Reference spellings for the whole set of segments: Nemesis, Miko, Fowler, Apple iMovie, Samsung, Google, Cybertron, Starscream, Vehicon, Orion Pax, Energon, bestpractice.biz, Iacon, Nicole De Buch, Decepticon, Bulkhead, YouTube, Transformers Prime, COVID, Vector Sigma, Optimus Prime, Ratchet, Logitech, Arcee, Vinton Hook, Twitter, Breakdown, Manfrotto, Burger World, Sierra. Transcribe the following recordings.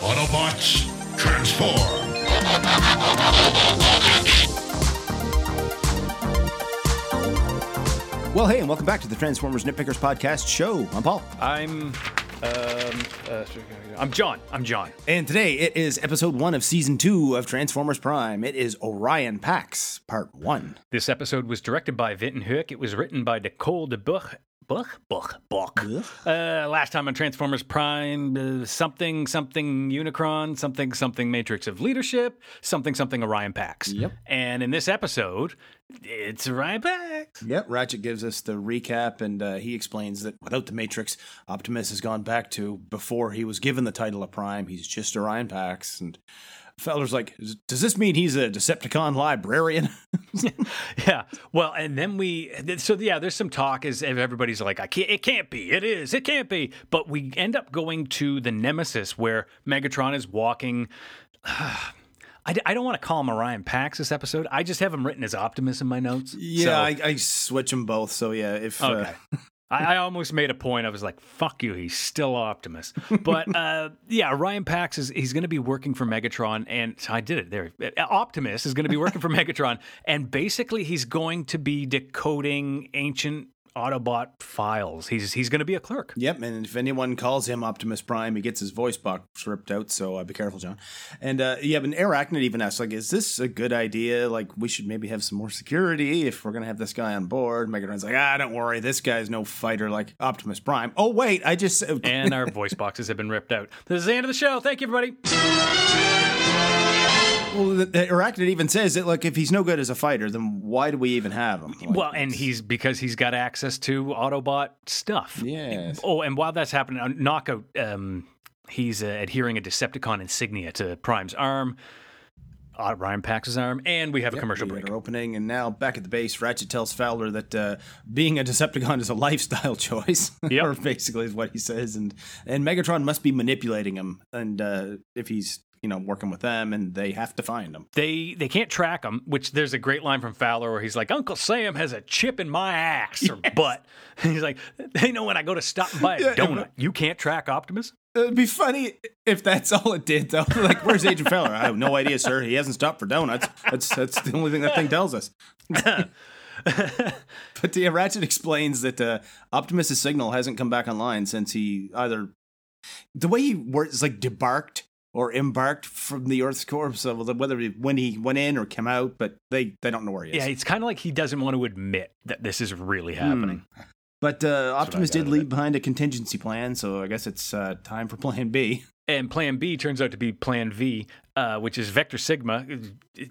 Autobots, transform! Well, hey, and welcome back to the Transformers Nitpickers Podcast show. I'm Paul. I'm John. And today it is episode 1 of season 2 of Transformers Prime. It is Orion Pax, part 1. This episode was directed by Vinton Hook. It was written by Nicole De Buch. Last time on Transformers Prime, something Unicron, something Matrix of Leadership, something Orion Pax. Yep. And in this episode, it's Orion Pax. Yep. Ratchet gives us the recap, and he explains that without the Matrix, Optimus has gone back to before he was given the title of Prime. He's just Orion Pax, and Fowler's like, does this mean he's a Decepticon librarian? Yeah. Well, and then there's some talk as everybody's like, it can't be. But we end up going to the Nemesis where Megatron is walking. I don't want to call him Orion Pax this episode. I just have him written as Optimus in my notes. Yeah, so. I switch them both. So yeah, I almost made a point. I was like, fuck you, he's still Optimus. But Orion Pax he's going to be working for Megatron. And so I did it there. Optimus is going to be working for Megatron. And basically, he's going to be decoding ancient Autobot files. He's going to be a clerk. Yep, and if anyone calls him Optimus Prime, he gets his voice box ripped out, so be careful, John. And but Arachnid even asked, like, is this a good idea? Like, we should maybe have some more security if we're going to have this guy on board. Megatron's like, don't worry, this guy's no fighter like Optimus Prime. Oh, wait, I just... And our voice boxes have been ripped out. This is the end of the show. Thank you, everybody. Well, the Arachnid even says that, look, if he's no good as a fighter, then why do we even have him? Like, well, and he's got access to Autobot stuff. Yeah. Oh, and while that's happening, Knockout, he's adhering a Decepticon insignia to Prime's arm. Orion Pax's arm, and we have a commercial break. Opening, and now back at the base, Ratchet tells Fowler that being a Decepticon is a lifestyle choice, or basically is what he says, and Megatron must be manipulating him, and if he's working with them, and they have to find him. They can't track him, which there's a great line from Fowler where he's like, Uncle Sam has a chip in my ass or butt. And he's like, they know when I go to stop and buy a donut. You can't track Optimus? It'd be funny if that's all it did, though. Like, where's Agent Fowler? I have no idea, sir. He hasn't stopped for donuts. That's the only thing that thing tells us. But Ratchet explains that Optimus' signal hasn't come back online since he either... The way he works is like debarked or embarked from the Earth's core, so whether when he went in or came out, but they don't know where he is. Yeah, it's kind of like he doesn't want to admit that this is really happening. But Optimus did leave behind a contingency plan, so I guess it's time for Plan B. And Plan B turns out to be Plan V, which is Vector Sigma.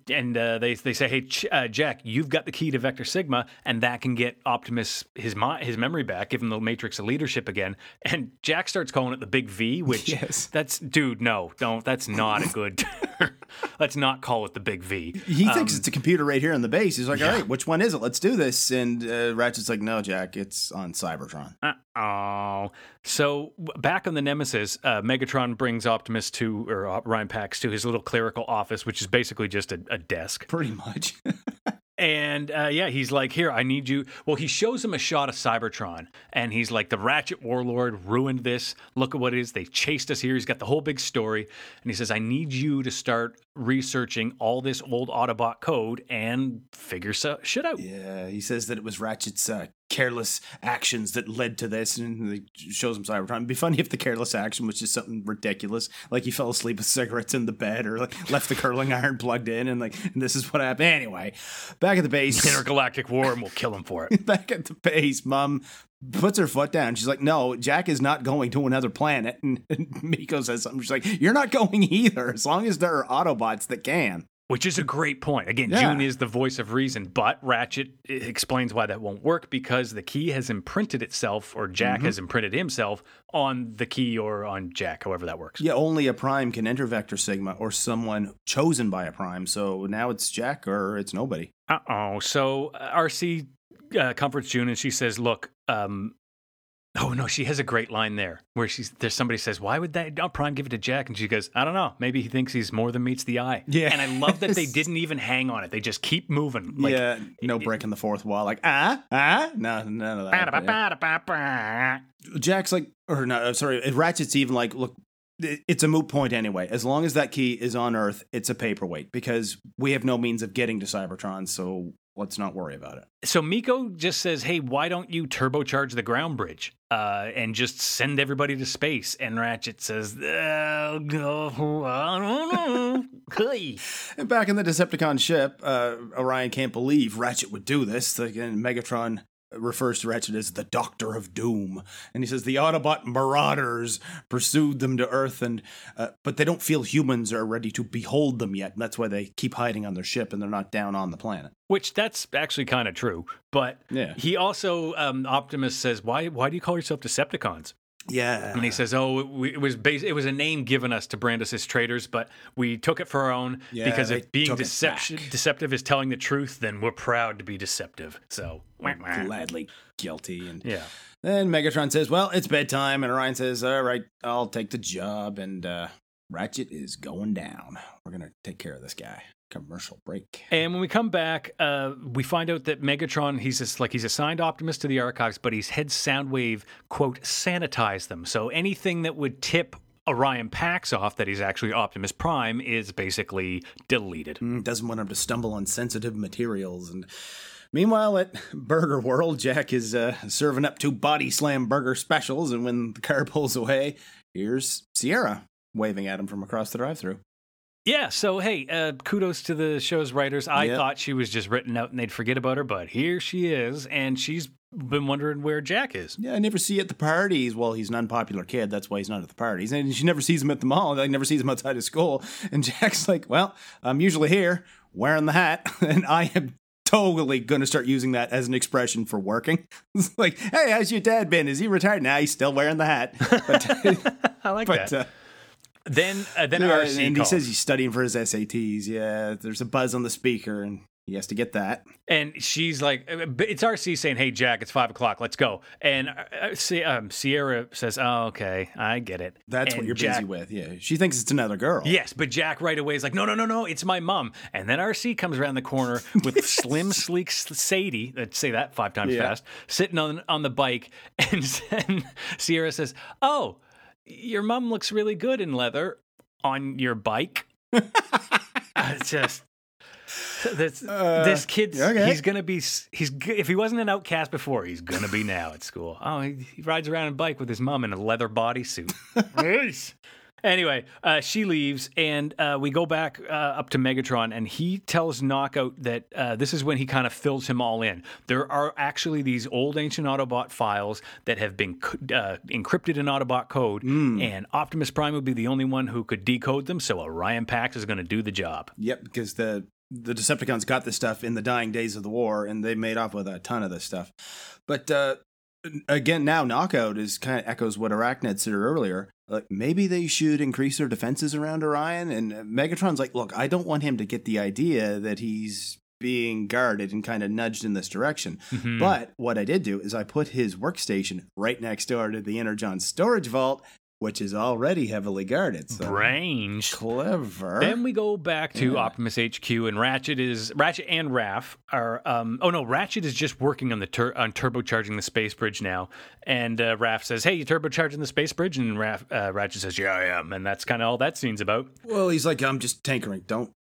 And they say, hey, Jack, you've got the key to Vector Sigma, and that can get Optimus his memory back, give him the Matrix of Leadership again. And Jack starts calling it the Big V, which that's, dude, no, don't. That's not a good term. Let's not call it the Big V. He thinks it's a computer right here on the base. He's like, all right, which one is it? Let's do this. And Ratchet's like, no, Jack, it's on Cybertron. Oh. So back on the Nemesis, Megatron brings Optimus or Orion Pax to his little clerical office, which is basically just a desk. Pretty much. And he's like, here, I need you. Well, he shows him a shot of Cybertron, and he's like, the Ratchet Warlord ruined this. Look at what it is. They chased us here. He's got the whole big story. And he says, I need you to start researching all this old Autobot code and figure shit out. Yeah, he says that it was Ratchet's careless actions that led to this, and it shows him Cybertron. It'd be funny if the careless action was just something ridiculous, like he fell asleep with cigarettes in the bed, or like left the curling iron plugged in, and like, and this is what happened. Anyway, back at the base, intergalactic war, and we'll kill him for it. Back at the base, Mom puts her foot down. She's like, no, Jack is not going to another planet. And Miko says something. She's like, you're not going either, as long as there are Autobots that can. Which is a great point. Again, yeah. June is the voice of reason, but Ratchet explains why that won't work, because the key has imprinted itself, or Jack has imprinted himself, on the key or on Jack, however that works. Yeah, only a Prime can enter Vector Sigma, or someone chosen by a Prime. So now it's Jack or it's nobody. Uh-oh. So Arcee comforts June, and she says, look, oh, no, she has a great line there where there's somebody says, why would that Prime give it to Jack? And she goes, I don't know. Maybe he thinks he's more than meets the eye. Yeah. And I love that they didn't even hang on it. They just keep moving. Like, yeah, no breaking the fourth wall. Like, no, none of that. Jack's like, Ratchet's even like, look, it's a moot point anyway. As long as that key is on Earth, it's a paperweight because we have no means of getting to Cybertron, so let's not worry about it. So Miko just says, hey, why don't you turbocharge the ground bridge and just send everybody to space? And Ratchet says, no, I don't know. And back in the Decepticon ship, Orion can't believe Ratchet would do this. And Megatron refers to Ratchet as the Doctor of Doom. And he says the Autobot marauders pursued them to Earth, and but they don't feel humans are ready to behold them yet. And that's why they keep hiding on their ship and they're not down on the planet. Which that's actually kind of true. But yeah. He also, Optimus says, why do you call yourself Decepticons? Yeah. And he says, it was a name given us to brand us as traitors, but we took it for our own because if being deceptive is telling the truth, then we're proud to be deceptive. So we're gladly guilty. And then Megatron says, well, it's bedtime. And Orion says, all right, I'll take the job. And Ratchet is going down. We're going to take care of this guy. Commercial break. And when we come back, we find out that Megatron, he's assigned Optimus to the Archives, but he's had Soundwave, quote, sanitize them. So anything that would tip Orion Pax off that he's actually Optimus Prime is basically deleted. Doesn't want him to stumble on sensitive materials. And meanwhile, at Burger World, Jack is serving up 2 body slam burger specials. And when the car pulls away, here's Sierra waving at him from across the drive-thru. Yeah, so hey, kudos to the show's writers. I thought she was just written out and they'd forget about her, but here she is, and she's been wondering where Jack is. Yeah, I never see at the parties. Well, he's an unpopular kid, that's why he's not at the parties. And she never sees him at the mall, like never sees him outside of school. And Jack's like, well, I'm usually here, wearing the hat, and I am totally going to start using that as an expression for working. It's like, hey, how's your dad been? Is he retired? Nah, he's still wearing the hat. But, I like that. Then Arcee and calls. He says he's studying for his SATs. Yeah, there's a buzz on the speaker, and he has to get that. And she's like, it's Arcee saying, hey, Jack, it's 5:00, let's go. And Sierra says, oh, okay, I get it. That's and what you're busy with, yeah. She thinks it's another girl. Yes, but Jack right away is like, no, it's my mom. And then Arcee comes around the corner with slim, sleek Sadie, let's say that 5 times fast, sitting on the bike, and Sierra says, oh, your mom looks really good in leather on your bike. It's just this kid's he's going to be if he wasn't an outcast before, he's going to be now at school. Oh, he rides around on a bike with his mom in a leather bodysuit. Anyway, she leaves, and we go back up to Megatron, and he tells Knockout that this is when he kind of fills him all in. There are actually these old ancient Autobot files that have been encrypted in Autobot code, and Optimus Prime would be the only one who could decode them, so Orion Pax is going to do the job. Yep, because the Decepticons got this stuff in the dying days of the war, and they made off with a ton of this stuff. But again, now Knockout is kind of echoes what Arachnid said earlier. Like, maybe they should increase their defenses around Orion. And Megatron's like, look, I don't want him to get the idea that he's being guarded and kind of nudged in this direction. Mm-hmm. But what I did do is I put his workstation right next door to the Energon storage vault, which is already heavily guarded. So brains. Clever. Then we go back to Optimus HQ, and Ratchet and Raf are, Ratchet is just working on turbocharging the space bridge now. And Raf says, hey, you turbocharging the space bridge? And Ratchet says, yeah, I am. And that's kind of all that scene's about. Well, he's like, I'm just tinkering. Don't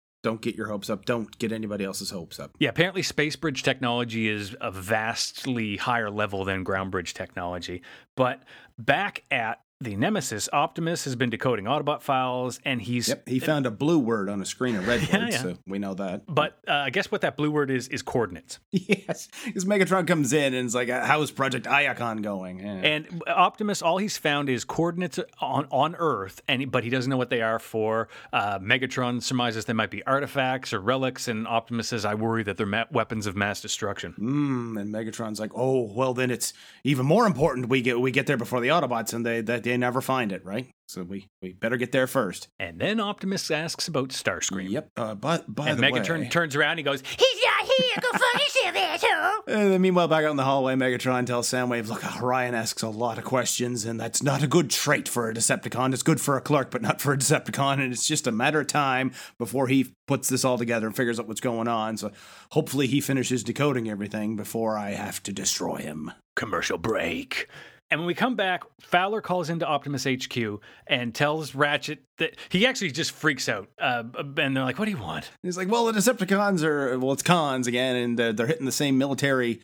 get your hopes up. Don't get anybody else's hopes up. Yeah, apparently space bridge technology is a vastly higher level than ground bridge technology. But back at the Nemesis, Optimus has been decoding Autobot files, and he found a blue word on a screen, a red word, so we know that. But I guess what that blue word is coordinates. Yes, because Megatron comes in and is like, how is Project Iacon going? Yeah. And Optimus, all he's found is coordinates on Earth, but he doesn't know what they are for. Megatron surmises they might be artifacts or relics, and Optimus says, I worry that they're weapons of mass destruction. And Megatron's like, oh, well, then it's even more important we get there before the Autobots, and they never find it, right? So we better get there first. And then Optimus asks about Starscream. Yep. Megatron turns around and he goes, he's not here, go fuck yourself, asshole. And meanwhile, back out in the hallway, Megatron tells Soundwave, look, Orion asks a lot of questions, and that's not a good trait for a Decepticon. It's good for a clerk, but not for a Decepticon, and it's just a matter of time before he puts this all together and figures out what's going on. So hopefully he finishes decoding everything before I have to destroy him. Commercial break. And when we come back, Fowler calls into Optimus HQ and tells Ratchet that he actually just freaks out. And they're like, what do you want? And he's like, well, the Decepticons are, well, it's cons again, and they're hitting the same military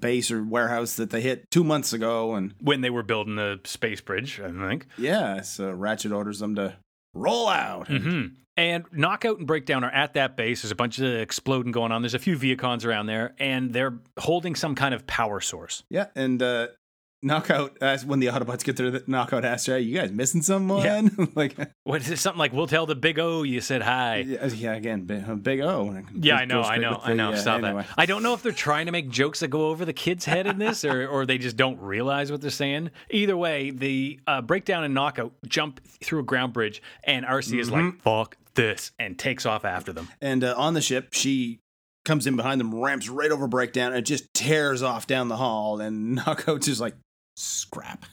base or warehouse that they hit 2 months ago. And when they were building the space bridge, I think. Yeah, so Ratchet orders them to roll out. Mm-hmm. And Knockout and Breakdown are at that base. There's a bunch of exploding going on. There's a few Vehicons around there, and they're holding some kind of power source. Yeah, and... Knockout, when the Autobots get there, Knockout asks, hey, you guys missing someone? Yeah. Like, what is it? Something like, we'll tell the big O you said hi. Yeah, again, big O. Yeah, I know. Stop anyway. That. I don't know if they're trying to make jokes that go over the kid's head in this, or they just don't realize what they're saying. Either way, the Breakdown and Knockout jump through a ground bridge, and Arcee is like, fuck this, and takes off after them. And on the ship, she... comes in behind them, ramps right over Breakdown, and it just tears off down the hall, and Knockout's just like, scrap.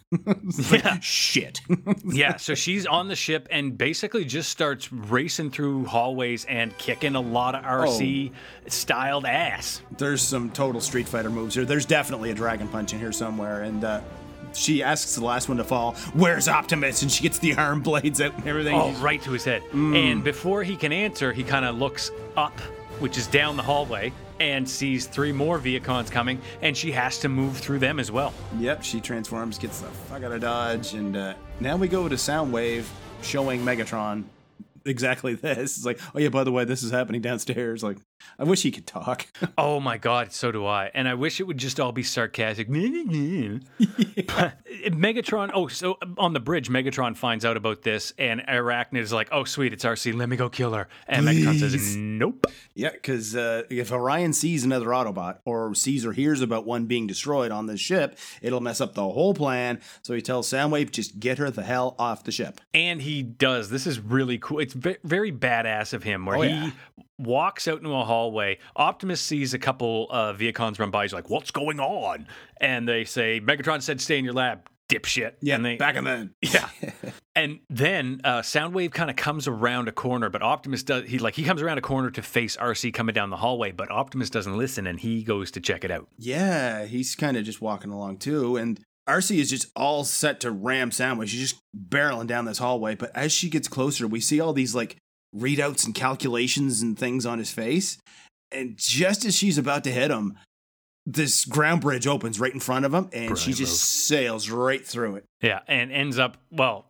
Yeah. Shit. Yeah, so she's on the ship and basically just starts racing through hallways and kicking a lot of RC-styled ass. There's some total Street Fighter moves here. There's definitely a Dragon Punch in here somewhere, and she asks the last one to fall, where's Optimus? And she gets the arm blades out and everything. Oh, right to his head. And before he can answer, he kind of looks up, which is down the hallway, and sees three more Viacons coming, and she has to move through them as well. Yep, she transforms, gets the fuck out of Dodge, and now we go to Soundwave showing Megatron exactly this. It's like, oh yeah, by the way, this is happening downstairs. Like, I wish he could talk. Oh my God, so do I. And I wish it would just all be sarcastic. Yeah. But Megatron, so on the bridge, Megatron finds out about this, and Arachnid is like, oh sweet, it's Arcee, let me go kill her. And please. Megatron says, nope. Yeah, because if Orion sees another Autobot, or sees or hears about one being destroyed on this ship, it'll mess up the whole plan. So he tells Soundwave, just get her the hell off the ship. And he does. This is really cool. It's very badass of him, where he walks out into a hallway. Optimus sees a couple Viacons run by. He's like, what's going on? And they say, Megatron said stay in your lab, dipshit. Yeah, and back in the... Yeah. And then Soundwave kind of comes around a corner, but Optimus does... He comes around a corner to face Arcee coming down the hallway, but Optimus doesn't listen, and he goes to check it out. Yeah, he's kind of just walking along, too, and... Arcee is just all set to ram Soundwave. She's just barreling down this hallway. But as she gets closer, we see all these like readouts and calculations and things on his face. And just as she's about to hit him, this ground bridge opens right in front of him. And Brian she just sails right through it. Yeah, and ends up, well,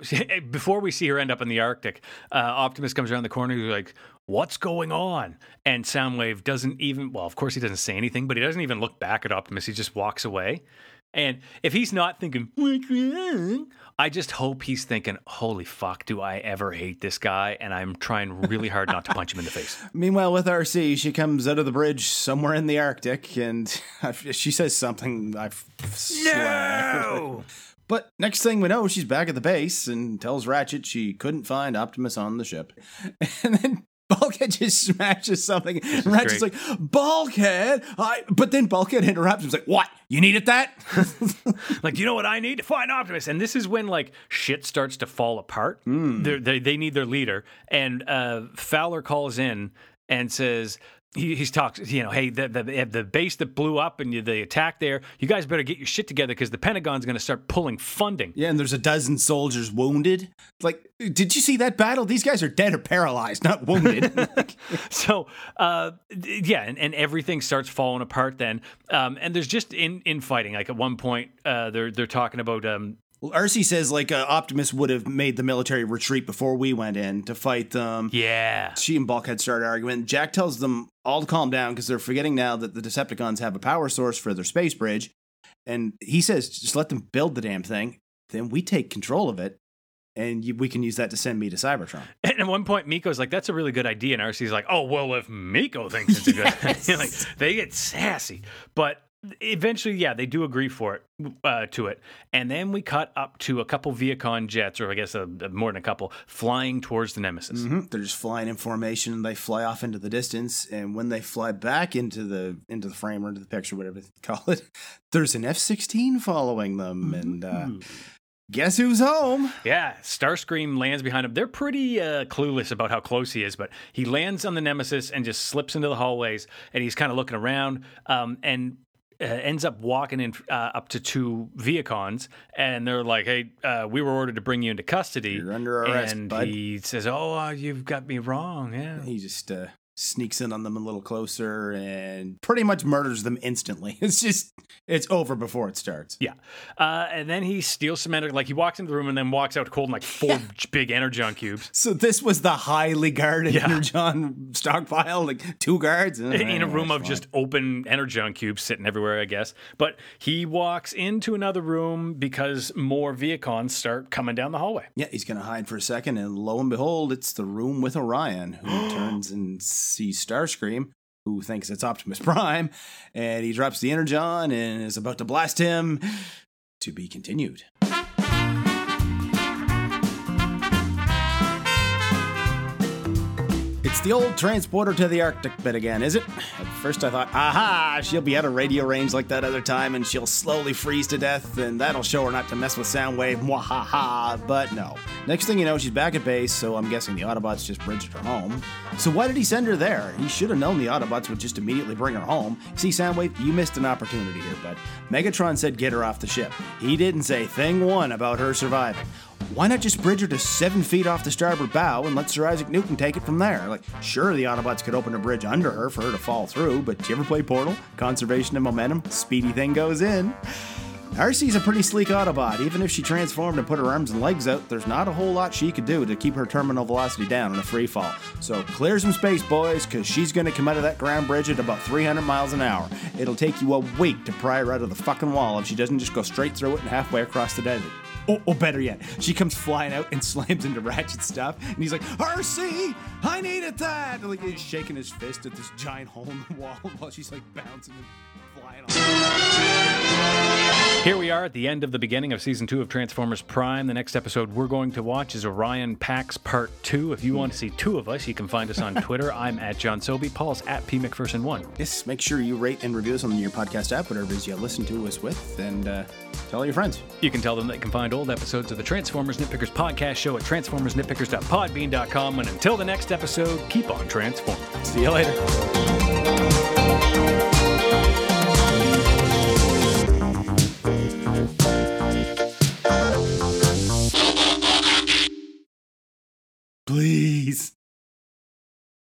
before we see her end up in the Arctic, Optimus comes around the corner. He's like, what's going on? And Soundwave doesn't even, well, of course he doesn't say anything, but he doesn't even look back at Optimus. He just walks away. And if he's not thinking, I just hope he's thinking, holy fuck, do I ever hate this guy? And I'm trying really hard not to punch him in the face. Meanwhile, with Arcee, she comes out of the bridge somewhere in the Arctic, and she says something No! But next thing we know, she's back at the base and tells Ratchet she couldn't find Optimus on the ship. And then... Bulkhead just smashes something. Ratchet's like, Bulkhead? But then Bulkhead interrupts him. He's like, what? You needed that? Like, you know what I need? To find Optimus. And this is when, like, shit starts to fall apart. They need their leader. And Fowler calls in and says... He's talking, you know, hey, the base that blew up and the attack there, you guys better get your shit together because the Pentagon's going to start pulling funding. Yeah, and there's a dozen soldiers wounded. Like, did you see that battle? These guys are dead or paralyzed, not wounded. So, and everything starts falling apart then. And there's just infighting. Like, at one point, they're talking about... Arcee says, like, Optimus would have made the military retreat before we went in to fight them. Yeah. She and Bulkhead start arguing. Jack tells them all to calm down because they're forgetting now that the Decepticons have a power source for their space bridge. And he says, just let them build the damn thing. Then we take control of it. And we can use that to send me to Cybertron. And at one point, Miko's like, that's a really good idea. And Arcee's like, oh, well, if Miko thinks it's a good idea. Like, they get sassy. But... eventually, yeah, they do agree to it. And then we cut up to a couple Viacon jets, or I guess more than a couple, flying towards the Nemesis. Mm-hmm. They're just flying in formation, and they fly off into the distance. And when they fly back into the frame or into the picture, whatever you call it, there's an F-16 following them. And guess who's home? Yeah, Starscream lands behind him. They're pretty clueless about how close he is, but he lands on the Nemesis and just slips into the hallways, and he's kind of looking around, and ends up walking in up to two Vehicons, and they're like, hey, we were ordered to bring you into custody. You're under arrest, and bud. He says, oh, you've got me wrong. Yeah. He just sneaks in on them a little closer and pretty much murders them instantly. It's over before it starts. Yeah. And then he steals some energy. Like, he walks into the room and then walks out cold in like four big Energon cubes. So this was the highly guarded Energon stockpile, like two guards. In a room of just open Energon cubes sitting everywhere, I guess. But he walks into another room because more Vehicons start coming down the hallway. Yeah, he's going to hide for a second, and lo and behold, it's the room with Orion, who turns and sees Starscream, who thinks it's Optimus Prime, and he drops the Energon and is about to blast him. To be continued. It's the old transporter to the Arctic bit again, is it? At first I thought, aha, she'll be out of radio range like that other time, and she'll slowly freeze to death, and that'll show her not to mess with Soundwave, mwahaha, but no. Next thing you know, she's back at base, so I'm guessing the Autobots just bridged her home. So why did he send her there? He should have known the Autobots would just immediately bring her home. See, Soundwave, you missed an opportunity here, bud. Megatron said get her off the ship. He didn't say thing one about her surviving. Why not just bridge her to 7 feet off the starboard bow and let Sir Isaac Newton take it from there? Like, sure, the Autobots could open a bridge under her for her to fall through, but do you ever play Portal? Conservation of momentum, speedy thing goes in. Arcee's a pretty sleek Autobot. Even if she transformed and put her arms and legs out, there's not a whole lot she could do to keep her terminal velocity down in a free fall. So clear some space, boys, because she's going to come out of that ground bridge at about 300 miles an hour. It'll take you a week to pry her out of the fucking wall if she doesn't just go straight through it and halfway across the desert. Or better yet, she comes flying out and slams into Ratchet's stuff, and he's like, Arcee, I needed that! And like, he's shaking his fist at this giant hole in the wall while she's like bouncing and flying off. Here we are at the end of the beginning of Season 2 of Transformers Prime. The next episode we're going to watch is Orion Pax Part 2. If you want to see two of us, you can find us on Twitter. I'm at John Sobey. Paul's at PMcPherson1. Yes, make sure you rate and review us on your podcast app, whatever it is you listen to us with, and tell all your friends. You can tell them they can find old episodes of the Transformers Nitpickers podcast show at transformersnitpickers.podbean.com. And until the next episode, keep on transforming. See you later. Please.